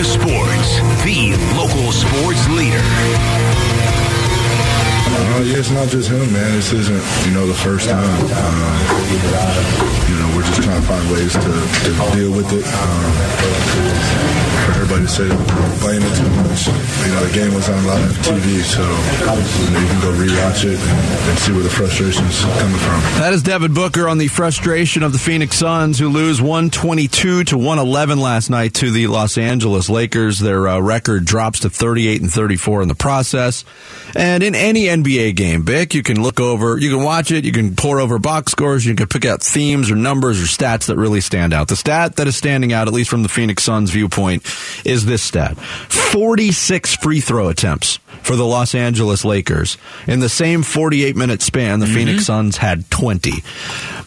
Arizona Sports, the local sports leader. Yeah, it's not just him, man. This isn't, the first time. We're just trying to find ways to deal with it. For everybody to say that we're playing it too much. The game was on live TV, so you can go rewatch it and see where the frustration's coming from. That is Devin Booker on the frustration of the Phoenix Suns, who lose 122-111 last night to the Los Angeles Lakers. Their record drops to 38-34 in the process. And in any NBA game, Bick, you can look over, you can watch it, you can pour over box scores, you can pick out themes or numbers or stats that really stand out. The stat that is standing out, at least from the Phoenix Suns' viewpoint, is this stat. 46 free throw attempts for the Los Angeles Lakers. In the same 48-minute span, the Phoenix Suns had 20.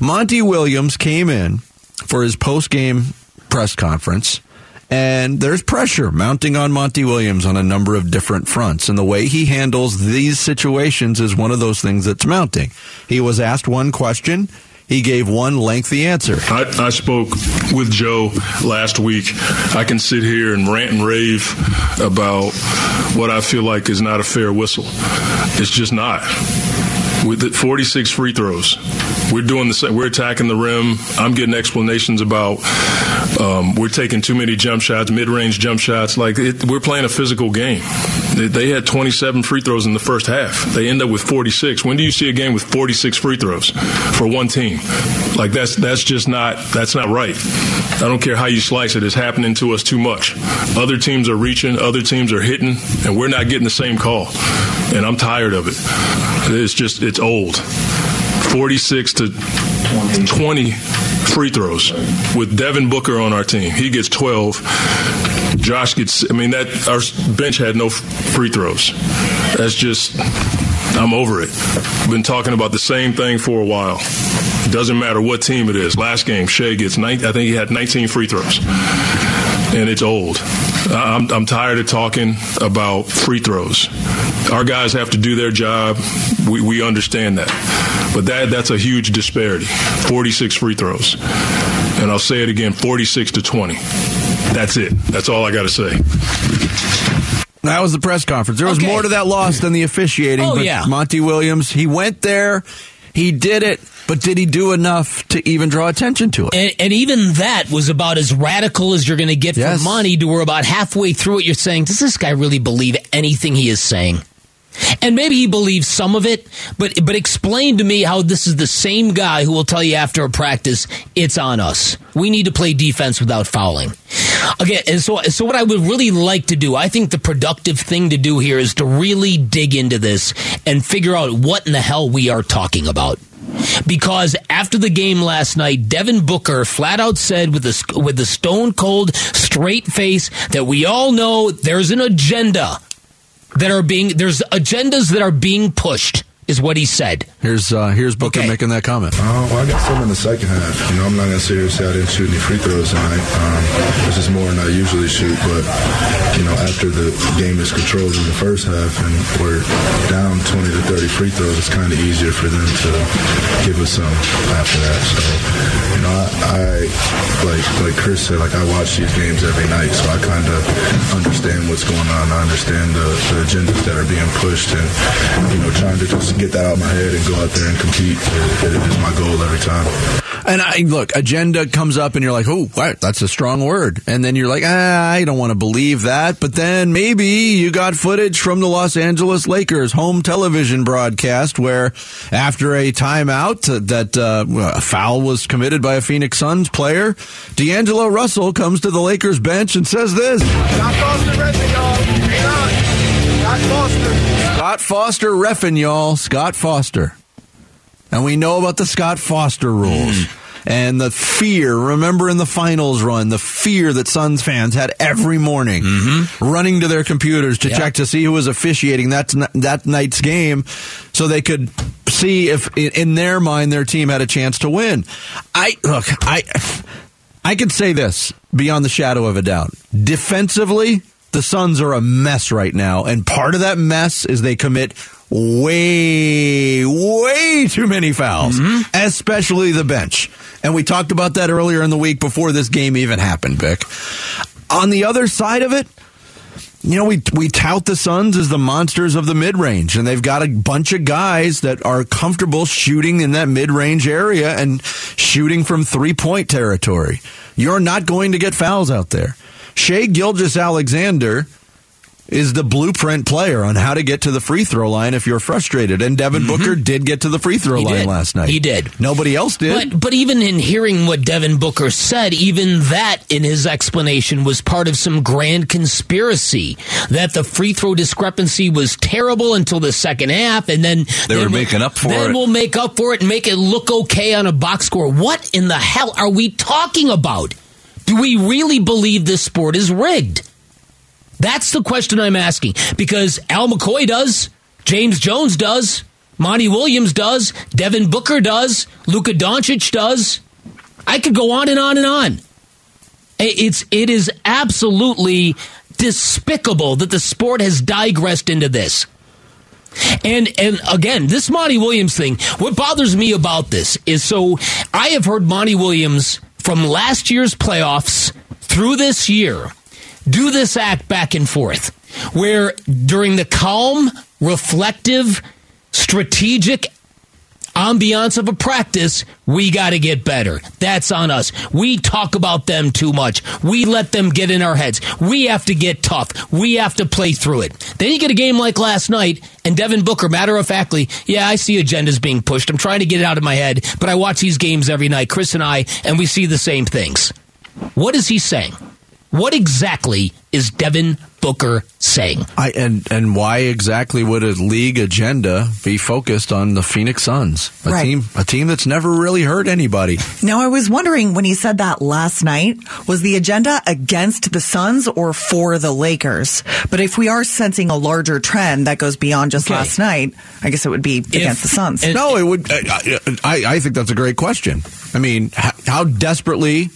Monty Williams came in for his post-game press conference, and there's pressure mounting on Monty Williams on a number of different fronts. And the way he handles these situations is one of those things that's mounting. He was asked one question. He gave one lengthy answer. I spoke with Joe last week. I can sit here and rant and rave about what I feel like is not a fair whistle. It's just not. With 46 free throws, we're doing the same. We're attacking the rim. I'm getting explanations about we're taking too many jump shots, mid-range jump shots. We're playing a physical game. They had 27 free throws in the first half. They end up with 46. When do you see a game with 46 free throws for one team? That's not right. I don't care how you slice it. It's happening to us too much. Other teams are reaching. Other teams are hitting, and we're not getting the same call. And I'm tired of it. It's old. 46 to 20 free throws with Devin Booker on our team. He gets 12. Josh gets, our bench had no free throws. That's just, I'm over it. I've been talking about the same thing for a while. It doesn't matter what team it is. Last game, Shai gets 19, I think he had 19 free throws. And it's old. I'm tired of talking about free throws. Our guys have to do their job. We understand that. But that's a huge disparity. 46 free throws. And I'll say it again, 46 to 20. That's it. That's all I got to say. That was the press conference. There was more to that loss than the officiating. Monty Williams, he went there. He did it. But did he do enough to even draw attention to it? And even that was about as radical as you're going to get from Monty, to where about halfway through it you're saying, does this guy really believe anything he is saying? And maybe he believes some of it, but explain to me how this is the same guy who will tell you after a practice, it's on us. We need to play defense without fouling. Again, and so what I would really like to do, I think the productive thing to do here is to really dig into this and figure out what in the hell we are talking about. Because after the game last night, Devin Booker flat out said with a stone-cold straight face that we all know there's an agenda there's agendas that are being pushed, is what he said. Here's Booker making that comment. I got some in the second half. I'm not going to sit here and say I didn't shoot any free throws tonight. This is more than I usually shoot, but, after the game is controlled in the first half and we're down 20 to 30 free throws, it's kind of easier for them to give us some after that. So, I, like Chris said, I watch these games every night, so I kind of understand what's going on. I understand the agendas that are being pushed and, trying to just get that out of my head and go out there and compete. It is my goal every time. And agenda comes up and you're like, oh, what? That's a strong word. And then you're like, I don't want to believe that. But then maybe you got footage from the Los Angeles Lakers home television broadcast where after a timeout that a foul was committed by a Phoenix Suns player, D'Angelo Russell comes to the Lakers bench and says this. Scott Foster reffing, y'all. Scott Foster. And we know about the Scott Foster rules and the fear. Remember in the finals run, the fear that Suns fans had every morning running to their computers to check to see who was officiating that night's game so they could see if, in their mind, their team had a chance to win. I can say this beyond the shadow of a doubt. Defensively, the Suns are a mess right now, and part of that mess is they commit way, way too many fouls, especially the bench. And we talked about that earlier in the week before this game even happened, Vic. On the other side of it, you know, we tout the Suns as the monsters of the mid-range, and they've got a bunch of guys that are comfortable shooting in that mid-range area and shooting from three-point territory. You're not going to get fouls out there. Shai Gilgeous-Alexander is the blueprint player on how to get to the free throw line if you're frustrated, and Devin Booker did get to the free throw line last night. He did. Nobody else did. But even in hearing what Devin Booker said, even that in his explanation was part of some grand conspiracy, that the free throw discrepancy was terrible until the second half, and then Then we'll make up for it and make it look okay on a box score. What in the hell are we talking about? Do we really believe this sport is rigged? That's the question I'm asking, because Al McCoy does, James Jones does, Monty Williams does, Devin Booker does, Luka Doncic does. I could go on and on and on. It is absolutely despicable that the sport has digressed into this. And again, this Monty Williams thing, what bothers me about this is, so I have heard Monty Williams from last year's playoffs through this year do this act back and forth, where during the calm, reflective, strategic ambiance of a practice, we got to get better. That's on us. We talk about them too much. We let them get in our heads. We have to get tough. We have to play through it. Then you get a game like last night, and Devin Booker, matter-of-factly, yeah, I see agendas being pushed. I'm trying to get it out of my head, but I watch these games every night, Chris and we see the same things. What is he saying? What exactly is Devin Booker saying? And why exactly would a league agenda be focused on the Phoenix Suns, a team that's never really hurt anybody? Now, I was wondering when he said that last night, was the agenda against the Suns or for the Lakers? But if we are sensing a larger trend that goes beyond just last night, I guess it would be against the Suns. No, it would. I think that's a great question. I mean, how desperately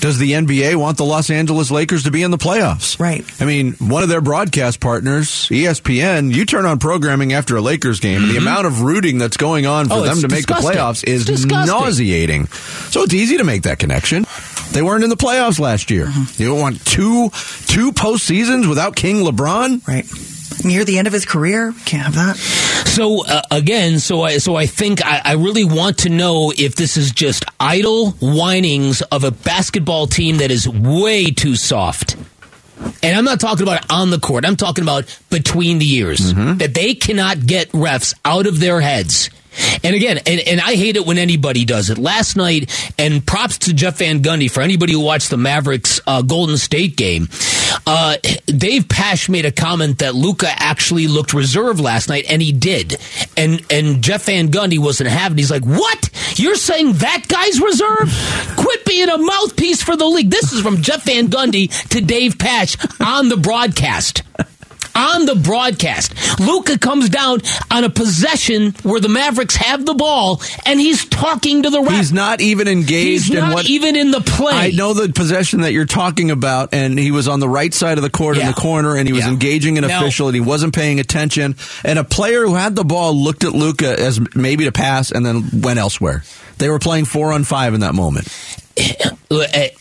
does the NBA want the Los Angeles Lakers to be in the playoffs? Right. I mean, one of their broadcast partners, ESPN, you turn on programming after a Lakers game, and the amount of rooting that's going on for them to make the playoffs is nauseating. So it's easy to make that connection. They weren't in the playoffs last year. You don't want two postseasons without King LeBron? Right. Near the end of his career, can't have that. So again, so I think I really want to know if this is just idle whinings of a basketball team that is way too soft. And I'm not talking about on the court. I'm talking about between the ears, that they cannot get refs out of their heads. And again, and I hate it when anybody does it. Last night, and props to Jeff Van Gundy for anybody who watched the Mavericks Golden State game, Dave Pash made a comment that Luka actually looked reserved last night, and he did. And Jeff Van Gundy wasn't having it. He's like, what? You're saying that guy's reserved? Quit being a mouthpiece for the league. This is from Jeff Van Gundy to Dave Pash on the broadcast. On the broadcast, Luka comes down on a possession where the Mavericks have the ball, and he's talking to the ref. He's not even engaged. He's not even in the play. I know the possession that you're talking about, and he was on the right side of the court in the corner, and he was engaging an official, and he wasn't paying attention. And a player who had the ball looked at Luka as maybe to pass and then went elsewhere. They were playing 4-on-5 in that moment.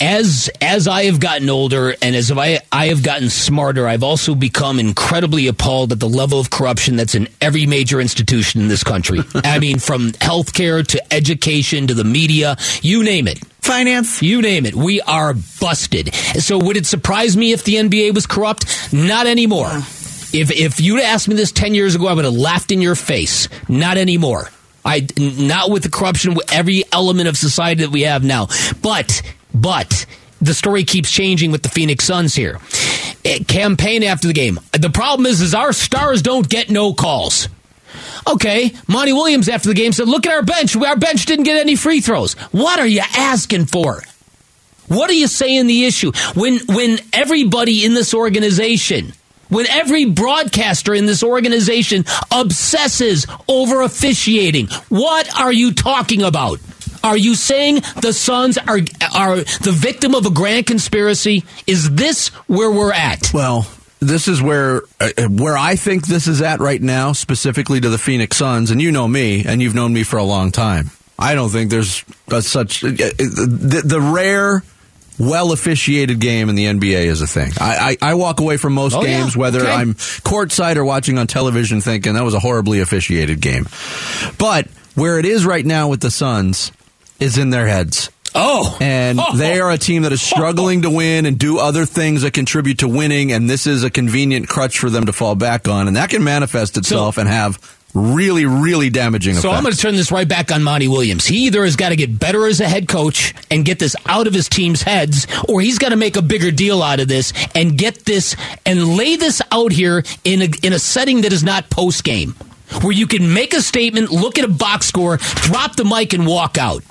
As I have gotten older and as I have gotten smarter, I've also become incredibly appalled at the level of corruption that's in every major institution in this country. I mean, from healthcare to education to the media, you name it. Finance. You name it. We are busted. So would it surprise me if the NBA was corrupt? Not anymore. If you'd asked me this 10 years ago, I would have laughed in your face. Not anymore. Not with the corruption, with every element of society that we have now. But the story keeps changing with the Phoenix Suns here. Campaign after the game. The problem is our stars don't get no calls. Okay, Monty Williams after the game said, look at our bench. Our bench didn't get any free throws. What are you asking for? What are you saying the issue? When everybody in this organization, when every broadcaster in this organization obsesses over officiating, what are you talking about? Are you saying the Suns are the victim of a grand conspiracy? Is this where we're at? Well, this is where I think this is at right now, specifically to the Phoenix Suns. And you know me, and you've known me for a long time. I don't think there's such the rare well-officiated game in the NBA is a thing. I walk away from most games, whether I'm courtside or watching on television, thinking that was a horribly officiated game. But where it is right now with the Suns is in their heads. Oh. And they are a team that is struggling to win and do other things that contribute to winning, and this is a convenient crutch for them to fall back on, and that can manifest itself and have really, really damaging effects. So I'm going to turn this right back on Monty Williams. He either has got to get better as a head coach and get this out of his team's heads, or he's got to make a bigger deal out of this and get this and lay this out here in a setting that is not post-game, where you can make a statement, look at a box score, drop the mic, and walk out.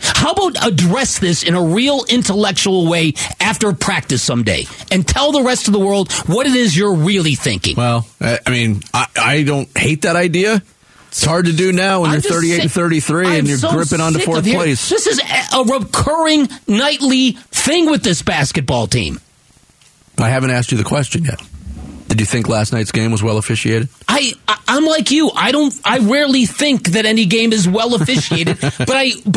How about address this in a real intellectual way after practice someday and tell the rest of the world what it is you're really thinking? Well, I mean, I don't hate that idea. It's hard to do now when you're 38 and 33 and you're gripping onto fourth place. This is a recurring nightly thing with this basketball team. I haven't asked you the question yet. Did you think last night's game was well officiated? I'm like you. I rarely think that any game is well officiated, but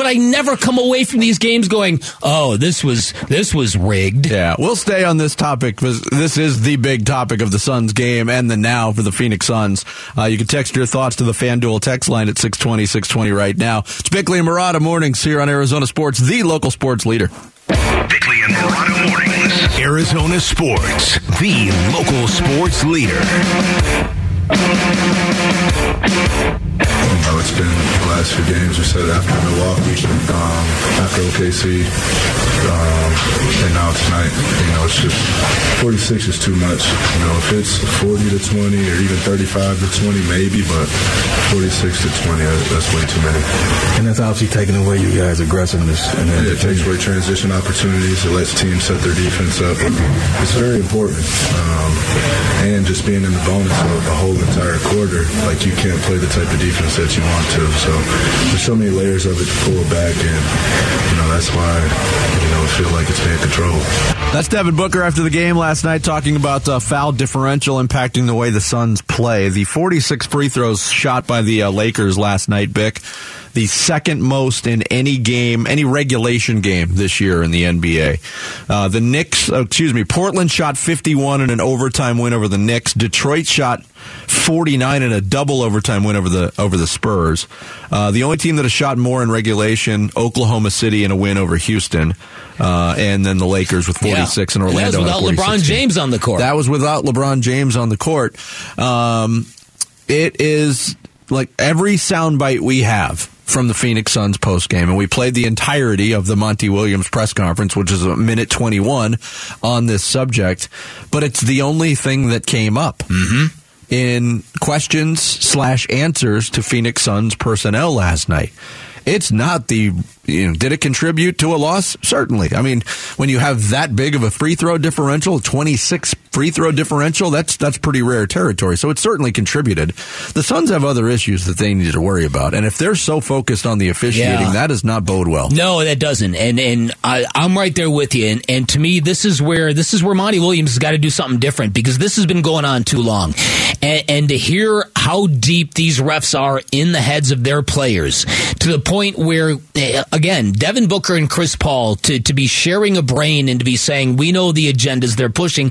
I never come away from these games going, "Oh, this was rigged." Yeah, we'll stay on this topic because this is the big topic of the Suns game and the now for the Phoenix Suns. You can text your thoughts to the FanDuel text line at 620-620 right now. It's Bickley and Marotta mornings here on Arizona Sports, the local sports leader. Bickley and Marotta mornings. Arizona Sports, the local sports leader. It's been the last few games. We said after Milwaukee, after OKC, and now tonight. You know, it's just 46 is too much. You know, if it's 40-20 or even 35-20, maybe, but 46-20, that's way too many. And that's obviously taking away you guys' aggressiveness. And then it takes away transition opportunities. It lets teams set their defense up. It's very important. And just being in the bonus of the whole entire quarter, like you can't play the type of defense that you want to. So there's so many layers of it to pull back, and you know that's why I feel like it's being controlled. That's Devin Booker after the game last night talking about foul differential impacting the way the Suns play. The 46 free throws shot by the Lakers last night, Bick, the second most in any game, any regulation game this year in the NBA. The Portland shot 51 in an overtime win over the Knicks. Detroit shot 49 in a double overtime win over the Spurs. The only team that has shot more in regulation, Oklahoma City in a win over Houston. And then the Lakers with 46 and Orlando. And that was without LeBron James on the court. That was without LeBron James on the court. It is like every soundbite we have from the Phoenix Suns postgame, and we played the entirety of the Monty Williams press conference, which is a minute 21 on this subject, but it's the only thing that came up in questions/answers to Phoenix Suns personnel last night. It's not the, did it contribute to a loss? Certainly. I mean, when you have that big of a free throw differential, 26 free throw differential, that's pretty rare territory. So it certainly contributed. The Suns have other issues that they need to worry about. And if they're so focused on the officiating, that does not bode well. No, that doesn't. And I'm right there with you. And to me, this is where Monty Williams has got to do something different because this has been going on too long. And to hear how deep these refs are in the heads of their players to the point where, again, Devin Booker and Chris Paul to be sharing a brain and to be saying, we know the agendas they're pushing,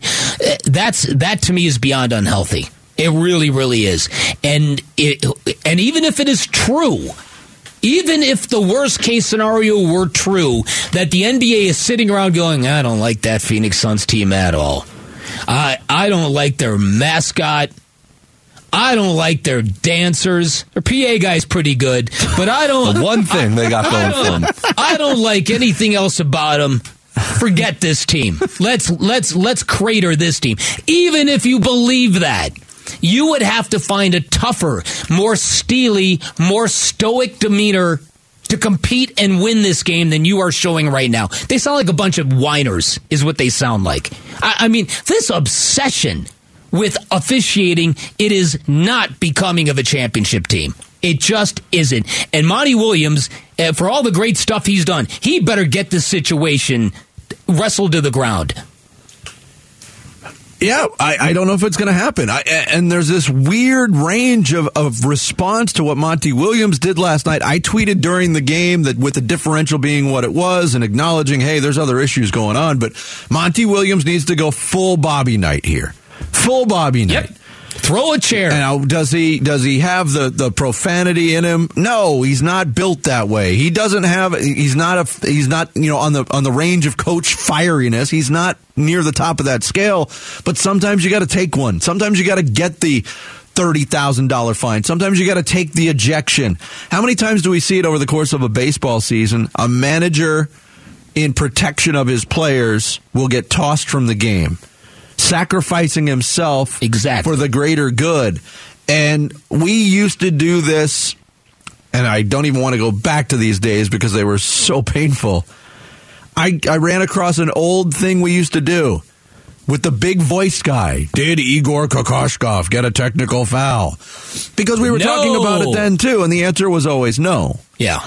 that to me is beyond unhealthy. It really, really is. And even if it is true, even if the worst case scenario were true, that the NBA is sitting around going, I don't like that Phoenix Suns team at all. I don't like their mascot. I don't like their dancers. Their PA guy's pretty good, but I don't. The one thing they got going for them. I don't like anything else about them. Forget this team. Let's crater this team. Even if you believe that, you would have to find a tougher, more steely, more stoic demeanor to compete and win this game than you are showing right now. They sound like a bunch of whiners, is what they sound like. I mean, this obsession with officiating, it is not becoming of a championship team. It just isn't. And Monty Williams, for all the great stuff he's done, he better get this situation wrestled to the ground. Yeah, I don't know if it's going to happen. And there's this weird range of response to what Monty Williams did last night. I tweeted during the game that with the differential being what it was and acknowledging, hey, there's other issues going on, but Monty Williams needs to go full Bobby Knight here. Full Bobby Knight. Yep. Throw a chair. Now, does he have the profanity in him? No, he's not built that way. He doesn't have. He's not. You know, on the range of coach fieriness, he's not near the top of that scale. But sometimes you got to take one. Sometimes you got to get the $30,000 fine. Sometimes you got to take the ejection. How many times do we see it over the course of a baseball season? A manager, in protection of his players, will get tossed from the game, sacrificing himself for the greater good. And we used to do this, and I don't even want to go back to these days because they were so painful. I ran across an old thing we used to do with the big voice guy. Did Igor Kokoschkov get a technical foul? Because we were talking about it then, too, and the answer was always no. Yeah.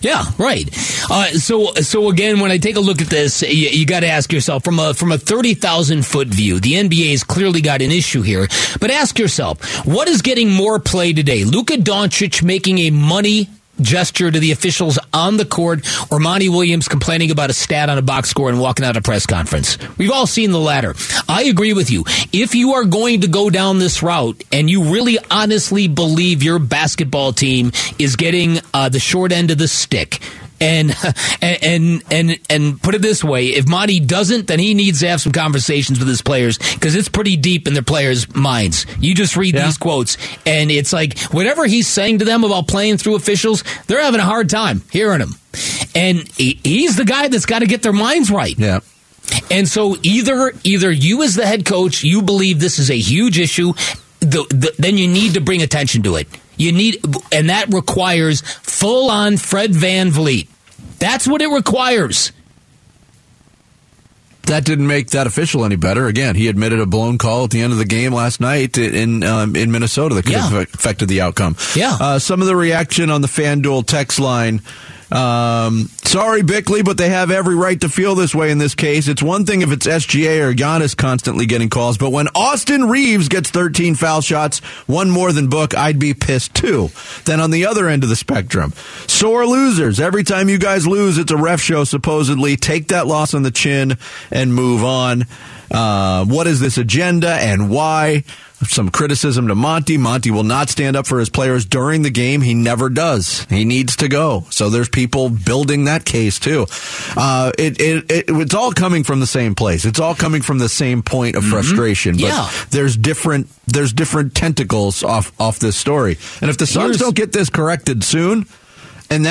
Yeah, right. So again, when I take a look at this, you got to ask yourself from a 30,000-foot view. The NBA's clearly got an issue here, but ask yourself, what is getting more play today? Luka Doncic making a money gesture to the officials on the court, or Monty Williams complaining about a stat on a box score and walking out of a press conference? We've all seen the latter. I agree with you. If you are going to go down this route and you really honestly believe your basketball team is getting the short end of the stick, and put it this way, if Monty doesn't, then he needs to have some conversations with his players, because it's pretty deep in their players' minds. You just read these quotes, and it's like whatever he's saying to them about playing through officials, they're having a hard time hearing him. And he's the guy that's got to get their minds right. Yeah. And so either you as the head coach, you believe this is a huge issue, then you need to bring attention to it. And that requires full-on Fred VanVleet. That's what it requires. That didn't make that official any better. Again, he admitted a blown call at the end of the game last night in Minnesota that could have affected the outcome. Yeah. Some of the reaction on the FanDuel text line. Sorry, Bickley, but they have every right to feel this way in this case. It's one thing if it's SGA or Giannis constantly getting calls, but when Austin Reeves gets 13 foul shots, one more than Book, I'd be pissed too. Then on the other end of the spectrum, sore losers. Every time you guys lose, it's a ref show, supposedly. Take that loss on the chin and move on. What is this agenda and why? Some criticism to Monty. Monty will not stand up for his players during the game. He never does. He needs to go. So there's people building that case, too. It's all coming from the same place. It's all coming from the same point of frustration. But there's different tentacles off this story. And if the Suns don't get this corrected soon, and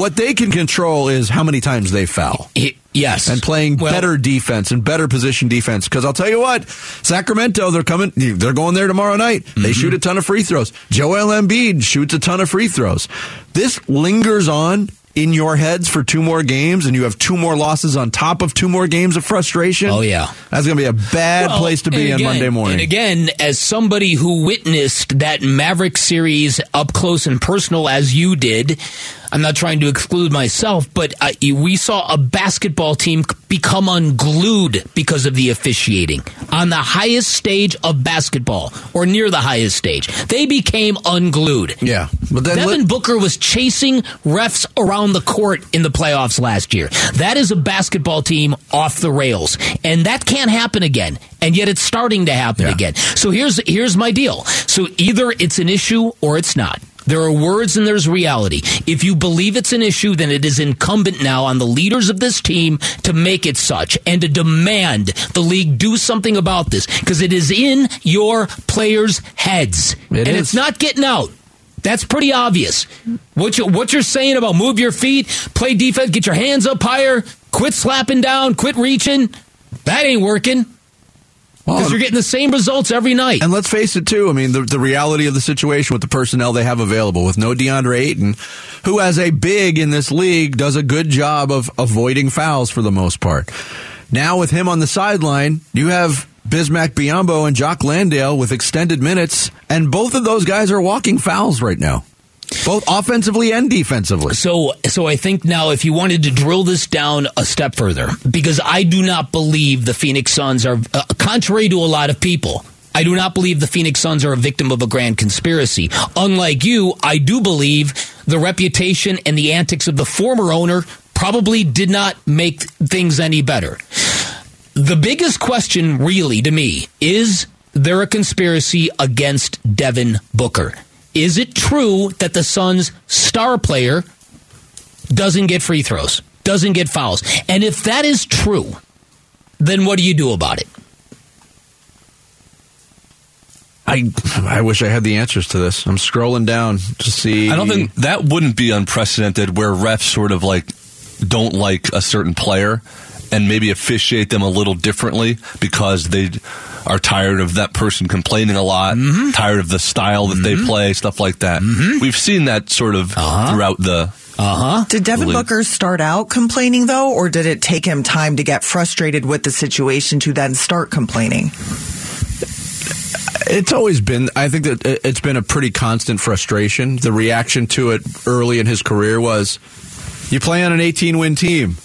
what they can control is how many times they foul. Yes. And playing better defense and better position defense. Because I'll tell you what, Sacramento, they're going there tomorrow night. Mm-hmm. They shoot a ton of free throws. Joel Embiid shoots a ton of free throws. This lingers on in your heads for two more games, and you have two more losses on top of two more games of frustration. Oh, yeah. That's going to be a bad place to be on Monday morning. And again, as somebody who witnessed that Maverick series up close and personal as you did, I'm not trying to exclude myself, but we saw a basketball team become unglued because of the officiating on the highest stage of basketball, or near the highest stage. They became unglued. Yeah. But then Devin Booker was chasing refs around the court in the playoffs last year. That is a basketball team off the rails, and that can't happen again. And yet it's starting to happen again. So here's my deal. So either it's an issue or it's not. There are words and there's reality. If you believe it's an issue, then it is incumbent now on the leaders of this team to make it such and to demand the league do something about this, because it is in your players' heads. It's not getting out. That's pretty obvious. What you're saying about move your feet, play defense, get your hands up higher, quit slapping down, quit reaching, that ain't working. Because you're getting the same results every night. And let's face it, too. I mean, the reality of the situation with the personnel they have available, with no DeAndre Ayton, who as a big in this league does a good job of avoiding fouls for the most part. Now with him on the sideline, you have Bismack Biyombo and Jock Landale with extended minutes, and both of those guys are walking fouls right now. Both offensively and defensively. So I think now if you wanted to drill this down a step further, because I do not believe the Phoenix Suns are, contrary to a lot of people, I do not believe the Phoenix Suns are a victim of a grand conspiracy. Unlike you, I do believe the reputation and the antics of the former owner probably did not make things any better. The biggest question really to me is there a conspiracy against Devin Booker? Is it true that the Suns' star player doesn't get free throws, doesn't get fouls? And if that is true, then what do you do about it? I wish I had the answers to this. I'm scrolling down to see. I don't think that wouldn't be unprecedented where refs sort of like don't like a certain player and maybe officiate them a little differently because they are tired of that person complaining a lot, mm-hmm. tired of the style that mm-hmm. they play, stuff like that. Mm-hmm. We've seen that sort of uh-huh. throughout the... Uh-huh. Did Devin Booker start out complaining, though, or did it take him time to get frustrated with the situation to then start complaining? It's always been, I think that it's been a pretty constant frustration. The reaction to it early in his career was, you play on an 18-win team.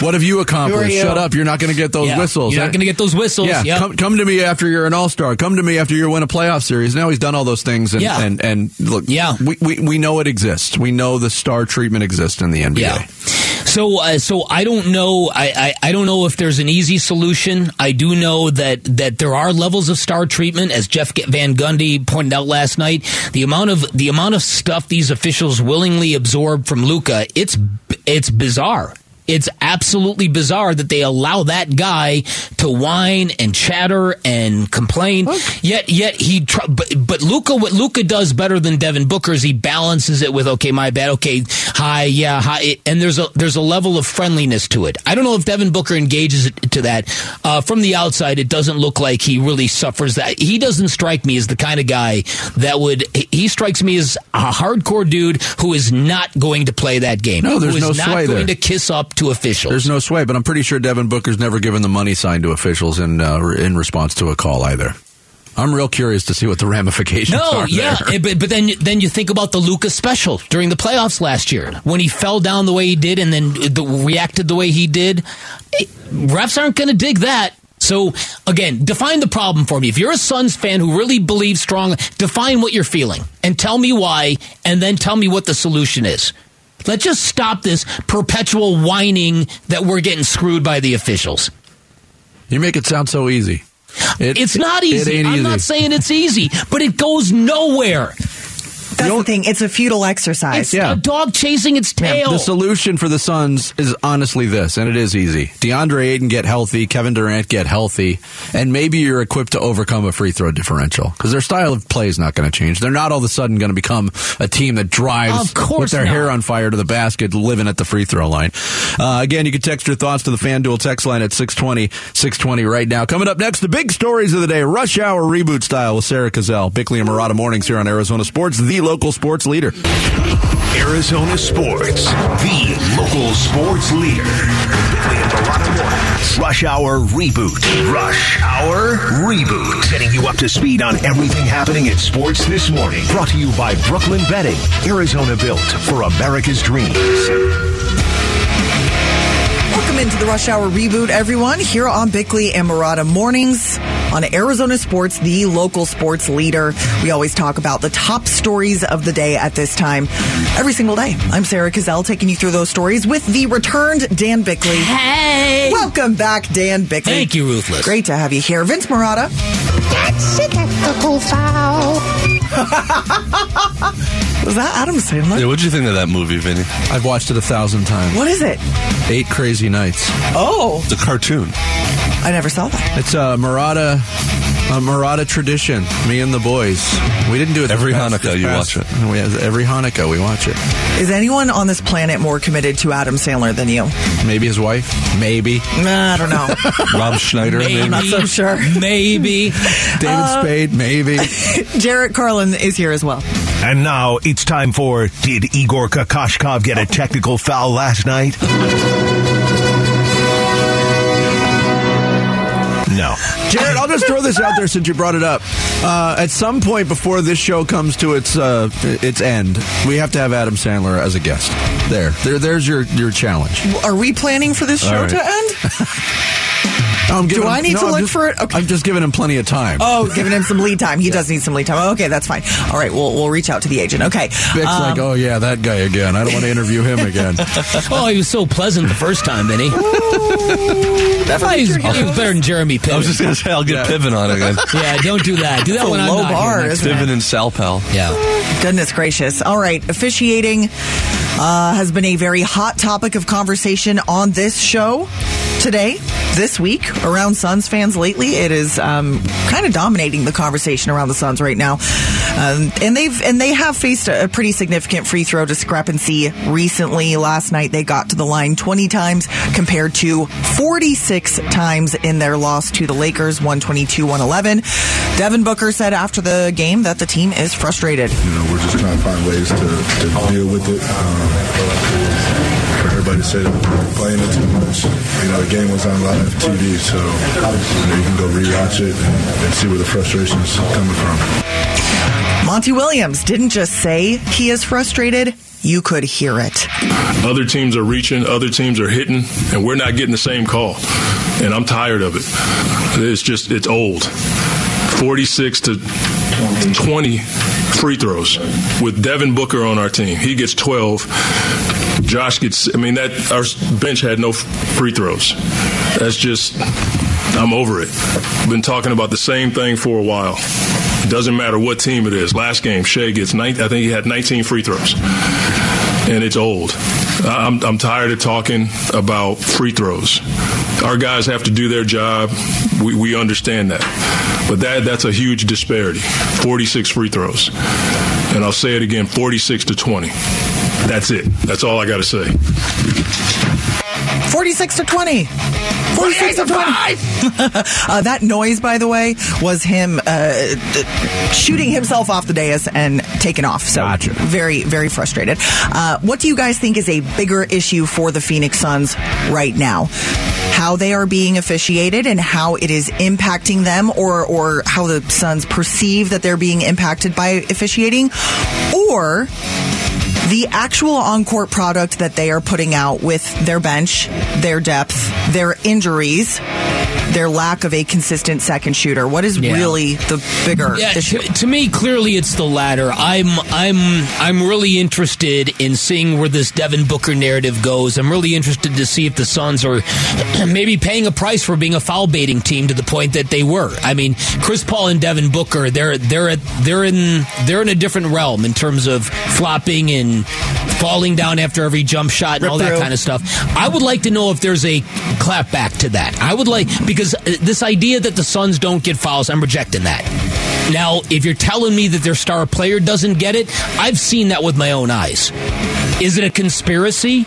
What have you accomplished? You? Shut up. You're not going to get those whistles. You're not going to get those whistles. Yeah. Yep. Come to me after you're an all-star. Come to me after you win a playoff series. Now he's done all those things. And, and look, we know it exists. We know the star treatment exists in the NBA. Yeah. So I don't know. I don't know if there's an easy solution. I do know that there are levels of star treatment, as Jeff Van Gundy pointed out last night. The amount of stuff these officials willingly absorb from Luka, it's bizarre. It's absolutely bizarre that they allow that guy to whine and chatter and complain. Okay. Yet he. But what Luka does better than Devin Booker is he balances it with okay, my bad, okay, hi, and there's a level of friendliness to it. I don't know if Devin Booker engages to that. From the outside, it doesn't look like he really suffers that. He doesn't strike me as the kind of guy that would. He strikes me as a hardcore dude who is not going to play that game. No, there's no sway there. Who is not going to kiss up to officials. There's no sway, but I'm pretty sure Devin Booker's never given the money sign to officials in response to a call either. I'm real curious to see what the ramifications are there. But then you think about the Luka special during the playoffs last year when he fell down the way he did and then reacted the way he did. Refs aren't going to dig that. So, again, define the problem for me. If you're a Suns fan who really believes strong, define what you're feeling and tell me why and then tell me what the solution is. Let's just stop this perpetual whining that we're getting screwed by the officials. You make it sound so easy. It's not easy. I'm not saying it's easy, but it goes nowhere. That's the thing. It's a futile exercise. It's a dog chasing its tail. The solution for the Suns is honestly this, and it is easy. DeAndre Ayton get healthy, Kevin Durant get healthy, and maybe you're equipped to overcome a free throw differential because their style of play is not going to change. They're not all of a sudden going to become a team that drives with their hair on fire to the basket living at the free throw line. Again, you can text your thoughts to the FanDuel text line at 620 right now. Coming up next, the big stories of the day. Rush Hour Reboot Style with Sarah Kezele. Bickley and Marotta mornings here on Arizona Sports, the local sports leader. Arizona Sports, the local sports leader. Rush Hour Reboot. Rush Hour Reboot. Setting you up to speed on everything happening in sports this morning. Brought to you by Brooklyn Betting. Arizona built for America's dreams. Welcome into the Rush Hour Reboot, everyone, here on Bickley and Marotta mornings on Arizona Sports, the local sports leader. We always talk about the top stories of the day at this time every single day. I'm Sarah Kezele, taking you through those stories with the returned Dan Bickley. Hey! Welcome back, Dan Bickley. Thank you, Ruthless. Great to have you here. Vince Murata. That's it, that's the whole foul. Was that Adam Sandler? Yeah, what did you think of that movie, Vinny? I've watched it 1,000 times. What is it? 8 Crazy Nights. Oh. It's a cartoon. I never saw that. It's a Marotta tradition. Me and the boys. We didn't do it every Hanukkah. You watch it. Every Hanukkah we watch it. Is anyone on this planet more committed to Adam Sandler than you? Maybe his wife. Maybe. Nah, I don't know. Rob Schneider. Maybe. I'm not so sure. Maybe. David Spade. Maybe. Jarrett Carlin is here as well. And now it's time for Did Igor Kokoschkov Get a Technical Foul Last Night? No. Jared, I'll just just throw this out there since you brought it up. At some point before this show comes to its end, we have to have Adam Sandler as a guest. There's your challenge. Are we planning for this show to end? Do I need to look for it? Okay. I'm just giving him plenty of time. Oh, giving him some lead time. He does need some lead time. Okay, that's fine. All right, we'll reach out to the agent. Okay. Vic's like, oh, yeah, that guy again. I don't want to interview him again. Oh, he was so pleasant the first time, didn't he? That's why he's better than Jeremy Piven. I was just going to say, I'll get Piven on again. Yeah, don't do that. Do that when I'm not here. It's a low bar. Piven and Sal Pal. Yeah. Goodness gracious. All right, officiating has been a very hot topic of conversation on this show today, this week, around Suns fans lately. It is kind of dominating the conversation around the Suns right now. And they have faced a pretty significant free throw discrepancy recently. Last night they got to the line 20 times compared to 46 times in their loss to the Lakers, 122-111. Devin Booker said after the game that the team is frustrated. You know, we're just trying to find ways to deal with it. Everybody said that we were playing it too much. You know, the game was on live TV, so you can go rewatch it and see where the frustration is coming from. Monty Williams didn't just say he is frustrated. You could hear it. Other teams are reaching, other teams are hitting, and we're not getting the same call. And I'm tired of it. It's just, it's old. 46 to 20 free throws with Devin Booker on our team. He gets 12. Josh gets, I mean, that our bench had no free throws. That's just, I'm over it. I've been talking about the same thing for a while. It doesn't matter what team it is. Last game, Shai gets, I think he had 19 free throws. And it's old. I'm tired of talking about free throws. Our guys have to do their job. We understand that. But that's a huge disparity. 46 free throws. And I'll say it again, 46 to 20. That's it. That's all I got to say. 46 to 20. 46 to 20. That noise, by the way, was him shooting himself off the dais and taking off. So gotcha. Very, very frustrated. What do you guys think is a bigger issue for the Phoenix Suns right now? How they are being officiated and how it is impacting them, or how the Suns perceive that they're being impacted by officiating, or the actual on-court product that they are putting out with their bench, their depth, their injuries, their lack of a consistent second shooter. What is really the bigger issue? To me, clearly it's the latter. I'm really interested in seeing where this Devin Booker narrative goes. I'm really interested to see if the Suns are maybe paying a price for being a foul-baiting team to the point that they were. I mean, Chris Paul and Devin Booker, they're in a different realm in terms of flopping and falling down after every jump shot and all that kind of stuff. I would like to know if there's a clap back to that. I would like, because this idea that the Suns don't get fouls, I'm rejecting that. Now, if you're telling me that their star player doesn't get it, I've seen that with my own eyes. Is it a conspiracy?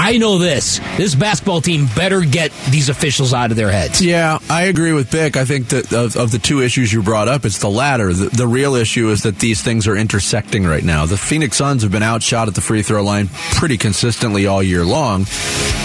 I know this. This basketball team better get these officials out of their heads. Yeah, I agree with Bick. I think that of the two issues you brought up, it's the latter. The real issue is that these things are intersecting right now. The Phoenix Suns have been outshot at the free throw line pretty consistently all year long.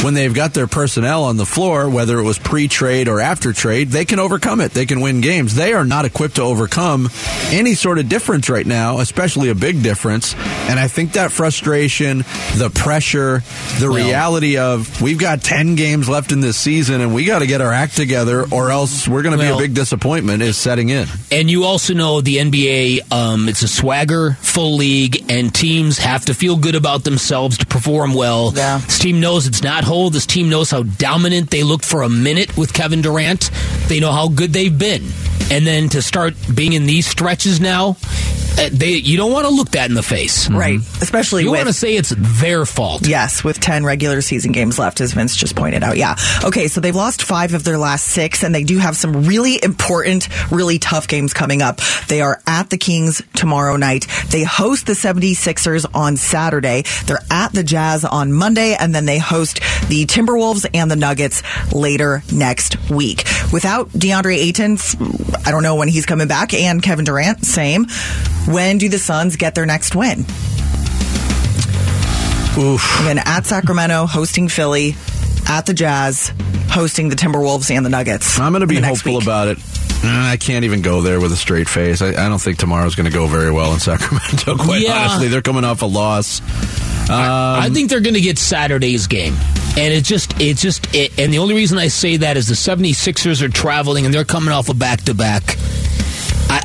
When they've got their personnel on the floor, whether it was pre-trade or after trade, they can overcome it. They can win games. They are not equipped to overcome any sort of difference right now, especially a big difference. And I think that frustration, the pressure, the reality of we've got 10 games left in this season and we got to get our act together or else we're going to be a big disappointment is setting in. And you also know the NBA, it's a swaggerful league and teams have to feel good about themselves to perform well. Yeah. This team knows it's not whole. This team knows how dominant they looked for a minute with Kevin Durant. They know how good they've been. And then to start being in these stretches now, you don't want to look that in the face. Right. Especially you want to say it's their fault. Yes, with 10 regular season games left, as Vince just pointed out. Yeah. Okay, so they've lost 5 of their last 6, and they do have some really important, really tough games coming up. They are at the Kings tomorrow night. They host the 76ers on Saturday. They're at the Jazz on Monday, and then they host the Timberwolves and the Nuggets later next week. Without DeAndre Ayton, I don't know when he's coming back, and Kevin Durant, same. When do the Suns get their next win? Oof. And then at Sacramento, hosting Philly, at the Jazz, hosting the Timberwolves and the Nuggets. I'm going to be hopeful about it. I can't even go there with a straight face. I don't think tomorrow's going to go very well in Sacramento, quite honestly. They're coming off a loss. I think they're going to get Saturday's game. And it's just and the only reason I say that is the 76ers are traveling and they're coming off a back-to-back.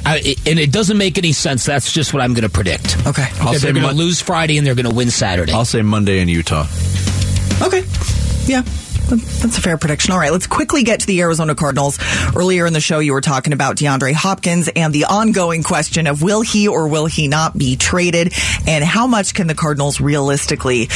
And it doesn't make any sense. That's just what I'm going to predict. Okay. They're going to lose Friday and they're going to win Saturday. I'll say Monday in Utah. Okay. Yeah. That's a fair prediction. All right, let's quickly get to the Arizona Cardinals. Earlier in the show, you were talking about DeAndre Hopkins and the ongoing question of will he or will he not be traded, and how much can the Cardinals realistically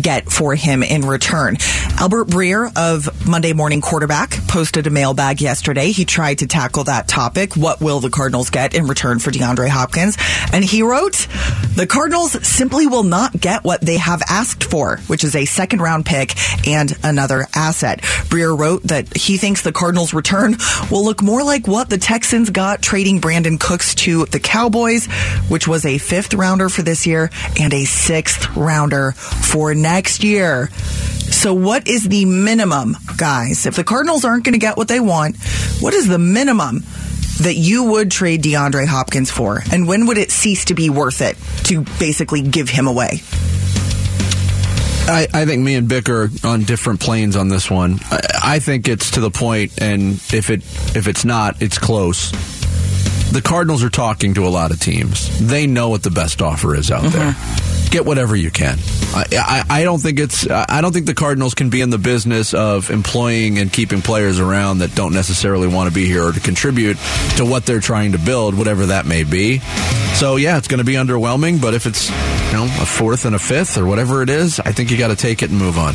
get for him in return. Albert Breer of Monday Morning Quarterback posted a mailbag yesterday. He tried to tackle that topic. What will the Cardinals get in return for DeAndre Hopkins? And he wrote, the Cardinals simply will not get what they have asked for, which is a second-round pick and another asset. Breer wrote that he thinks the Cardinals' return will look more like what the Texans got trading Brandon Cooks to the Cowboys, which was a 5th-rounder for this year and a 6th-rounder for next year. So what is the minimum, guys? If the Cardinals aren't going to get what they want, what is the minimum that you would trade DeAndre Hopkins for? And when would it cease to be worth it to basically give him away? I think me and Bick are on different planes on this one. I think it's to the point, and if it's not, it's close. The Cardinals are talking to a lot of teams. They know what the best offer is out there. Get whatever you can. I don't think the Cardinals can be in the business of employing and keeping players around that don't necessarily want to be here or to contribute to what they're trying to build, whatever that may be. So yeah, it's going to be underwhelming, but if it's a 4th and a 5th or whatever it is, I think you got to take it and move on.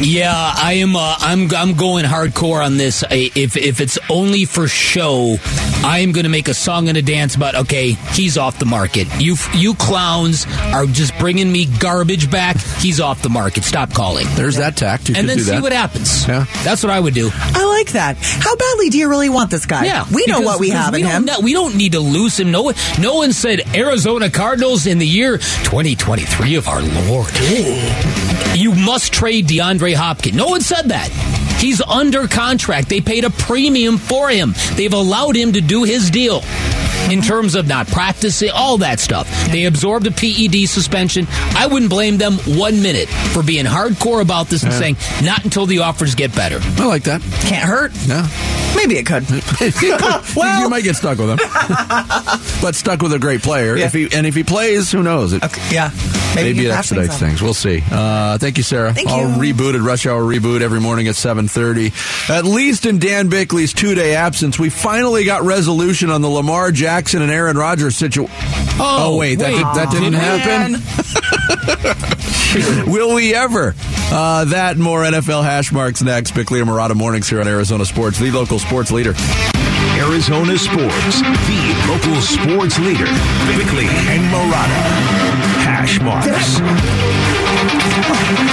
Yeah, I am. I'm going hardcore on this. If it's only for show, I am going to make a song and a dance about, okay, he's off the market. You clowns are just bringing me garbage back. He's off the market. Stop calling. There's that tact. You and then see what happens. Yeah, that's what I would do. I like that. How badly do you really want this guy? Yeah, we know what we have in him. We don't need to lose him. No one said Arizona Cardinals in the year 2023 of our Lord. Ooh. You must trade DeAndre Hopkins. No one said that. He's under contract. They paid a premium for him. They've allowed him to do his deal in terms of not practicing, all that stuff. They absorbed a PED suspension. I wouldn't blame them 1 minute for being hardcore about this and saying, not until the offers get better. I like that. Can't hurt. No. Maybe it could. Well, you might get stuck with him. But stuck with a great player. Yeah. If he plays, who knows? Okay. Maybe it expedites things. We'll see. Thank you, Sarah. All rebooted. Rush Hour Reboot every morning at 7:30. At least in Dan Bickley's 2-day absence, we finally got resolution on the Lamar Jackson and Aaron Rodgers situation. That didn't happen. Will we ever? That and more NFL hash marks next. Bickley and Marotta mornings here on Arizona Sports, the local sports leader. Arizona Sports, the local sports leader. Bickley and Marotta. Hash marks.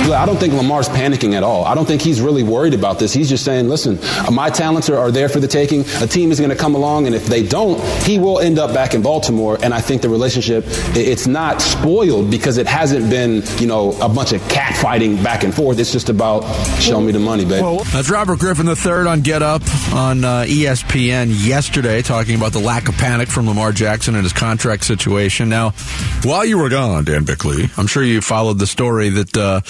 Look, I don't think Lamar's panicking at all. I don't think he's really worried about this. He's just saying, listen, my talents are there for the taking. A team is going to come along, and if they don't, he will end up back in Baltimore. And I think the relationship, it's not spoiled because it hasn't been, a bunch of catfighting back and forth. It's just about show me the money, baby. That's Robert Griffin III on Get Up on ESPN yesterday, talking about the lack of panic from Lamar Jackson and his contract situation. Now, while you were gone, Dan Bickley, I'm sure you followed the story that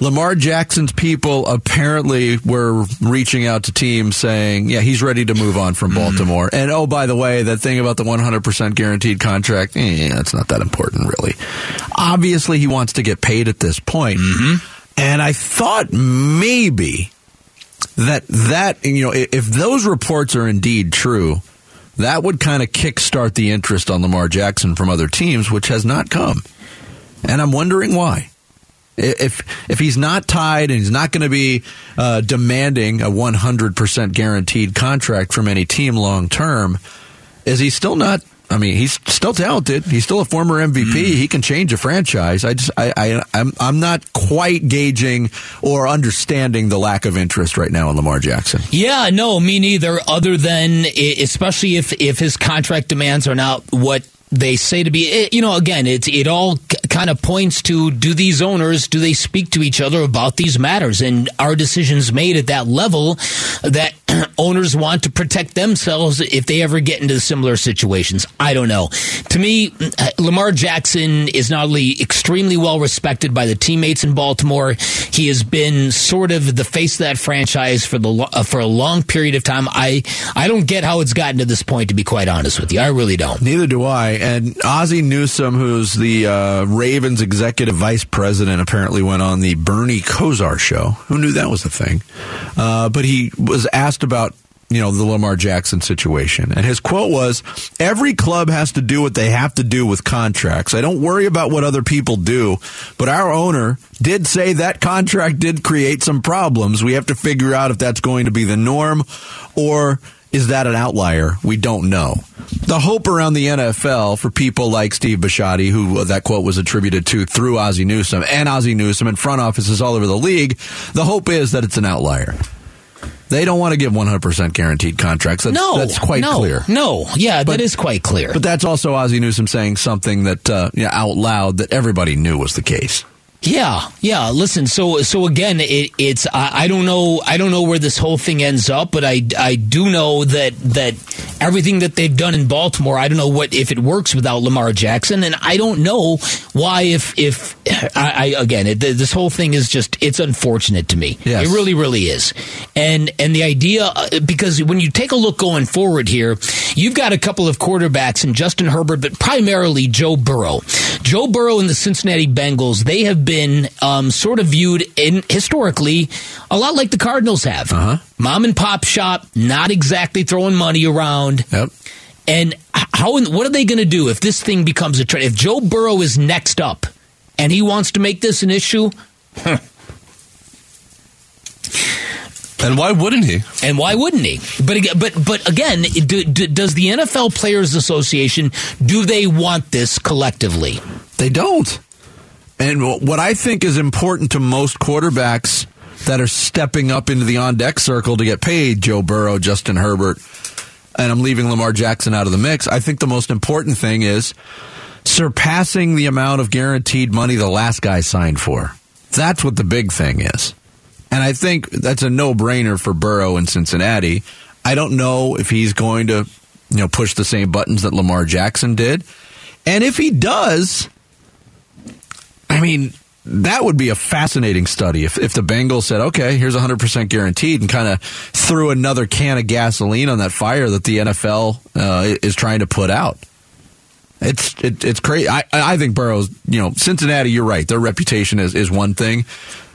Lamar Jackson's people apparently were reaching out to teams saying, yeah, he's ready to move on from Baltimore. Mm-hmm. And, oh, by the way, that thing about the 100% guaranteed contract, that's not that important, really. Obviously, he wants to get paid at this point. Mm-hmm. And I thought maybe that if those reports are indeed true, that would kind of kickstart the interest on Lamar Jackson from other teams, which has not come. And I'm wondering why. If he's not tied and he's not going to be demanding a 100% guaranteed contract from any team long term, is he still not? I mean, he's still talented. He's still a former MVP. Mm. He can change a franchise. I'm not quite gauging or understanding the lack of interest right now in Lamar Jackson. Yeah, no, me neither. Other than, especially if his contract demands are not what they say to be, you know, again, it all kind of points to, do these owners, do they speak to each other about these matters? And are decisions made at that level that owners want to protect themselves if they ever get into similar situations? I don't know. To me, Lamar Jackson is not only extremely well respected by the teammates in Baltimore, he has been sort of the face of that franchise for a long period of time. I don't get how it's gotten to this point, to be quite honest with you. I really don't. Neither do I. And Ozzie Newsome, who's the Ravens executive vice president, apparently went on the Bernie Kosar show. Who knew that was a thing? But he was asked about, you know, the Lamar Jackson situation. And his quote was, "Every club has to do what they have to do with contracts. I don't worry about what other people do, but our owner did say that contract did create some problems. We have to figure out if that's going to be the norm or is that an outlier? We don't know." The hope around the NFL for people like Steve Bisciotti, who that quote was attributed to through Ozzie Newsome, and Ozzie Newsome in front offices all over the league, the hope is that it's an outlier. They don't want to give 100% guaranteed contracts. That's quite clear. That is quite clear. But that's also Ozzie Newsome saying something that out loud that everybody knew was the case. Yeah. Listen, so again, it's I don't know where this whole thing ends up, but I do know that everything that they've done in Baltimore, I don't know if it works without Lamar Jackson, and I don't know why this whole thing is just, it's unfortunate to me. Yes. It really, really is. And the idea, because when you take a look going forward here, you've got a couple of quarterbacks in Justin Herbert, but primarily Joe Burrow. Joe Burrow and the Cincinnati Bengals, they have been sort of viewed in historically a lot like the Cardinals have. Uh-huh. Mom and pop shop, not exactly throwing money around. Yep. And what are they going to do if this thing becomes a trend? If Joe Burrow is next up and he wants to make this an issue, and why wouldn't he? But again, does the NFL Players Association, do they want this collectively? They don't. And what I think is important to most quarterbacks that are stepping up into the on-deck circle to get paid, Joe Burrow, Justin Herbert, and I'm leaving Lamar Jackson out of the mix, I think the most important thing is surpassing the amount of guaranteed money the last guy signed for. That's what the big thing is. And I think that's a no-brainer for Burrow in Cincinnati. I don't know if he's going to, push the same buttons that Lamar Jackson did. And if he does, I mean, that would be a fascinating study if the Bengals said, okay, here's 100% guaranteed, and kind of threw another can of gasoline on that fire that the NFL is trying to put out. It's crazy. I think Burrow's, Cincinnati, you're right. Their reputation is one thing.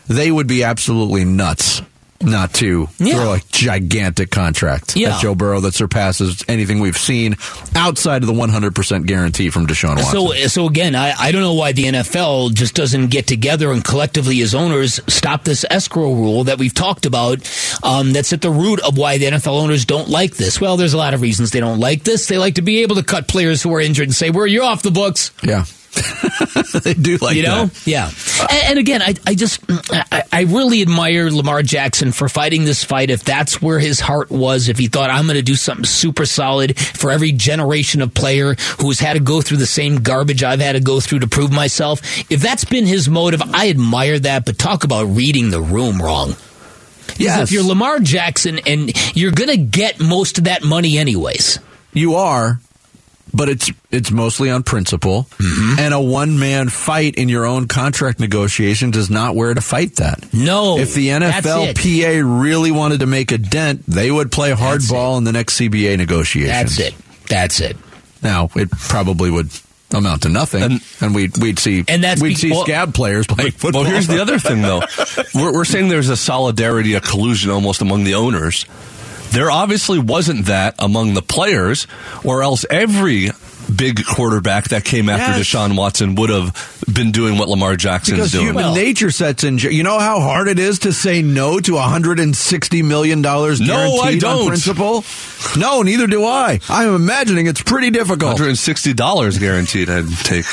They would be absolutely nuts not to throw a gigantic contract at Joe Burrow that surpasses anything we've seen outside of the 100% guarantee from Deshaun Watson. So again, I don't know why the NFL just doesn't get together and collectively as owners stop this escrow rule that we've talked about, that's at the root of why the NFL owners don't like this. Well, there's a lot of reasons they don't like this. They like to be able to cut players who are injured and say, well, you're off the books. Yeah. They do like that. Yeah. And again, I really admire Lamar Jackson for fighting this fight. If that's where his heart was, if he thought, I'm going to do something super solid for every generation of player who's had to go through the same garbage I've had to go through to prove myself, if that's been his motive, I admire that. But talk about reading the room wrong. Yes. If you're Lamar Jackson, and you're going to get most of that money anyways. You are. But it's mostly on principle, mm-hmm. and a one-man fight in your own contract negotiations is not where to fight that. No. If the NFLPA really wanted to make a dent, they would play hardball in the next CBA negotiations. That's it. Now, it probably would amount to nothing, and we'd see scab players playing football. Well, here's the other thing, though. We're saying there's a solidarity, a collusion almost among the owners. There obviously wasn't that among the players, or else every big quarterback that came after Deshaun Watson would have been doing what Lamar Jackson's doing. Because human nature sets in. You know how hard it is to say no to $160 million guaranteed on principle? No, neither do I. I'm imagining it's pretty difficult. $160 guaranteed I'd take.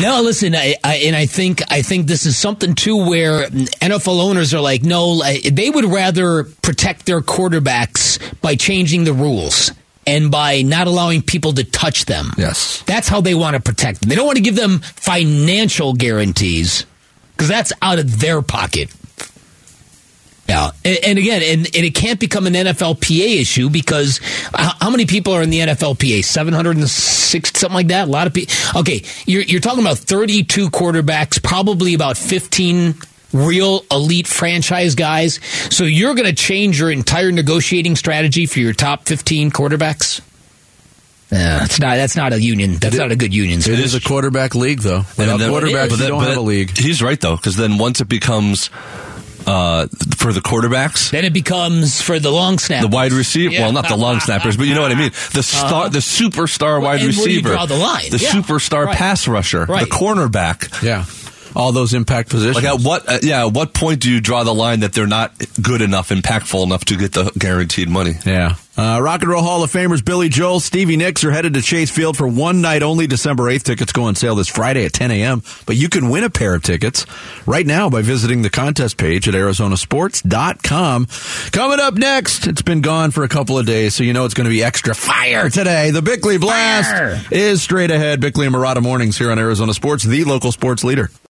No, listen, I think this is something, too, where NFL owners are like, no, they would rather protect their quarterbacks by changing the rules and by not allowing people to touch them. Yes. That's how they want to protect them. They don't want to give them financial guarantees because that's out of their pocket. Yeah, and again, and it can't become an NFLPA issue because how many people are in the NFLPA? 706, something like that? A lot of people. Okay, you're talking about 32 quarterbacks, probably about 15 real elite franchise guys. So you're going to change your entire negotiating strategy for your top 15 quarterbacks? That's not a union. That's not a good union. It is a quarterback league, though. Without quarterbacks, you don't have a league. He's right, though, because then once it becomes... for the quarterbacks. Then it becomes for the long snappers. The wide receiver. Yeah. Well, not the long snappers, but you know what I mean. The star, the superstar wide receiver. Where do you draw the line? The superstar pass rusher. Right. The cornerback. Yeah. All those impact positions. Like at what? At what point do you draw the line that they're not good enough, impactful enough to get the guaranteed money? Yeah. Rock and Roll Hall of Famers Billy Joel, Stevie Nicks are headed to Chase Field for one night only. December 8th tickets go on sale this Friday at 10 a.m. But you can win a pair of tickets right now by visiting the contest page at arizonasports.com. Coming up next, it's been gone for a couple of days, so you know it's going to be extra fire today. The Bickley Blast is straight ahead. Bickley and Marotta mornings here on Arizona Sports, the local sports leader.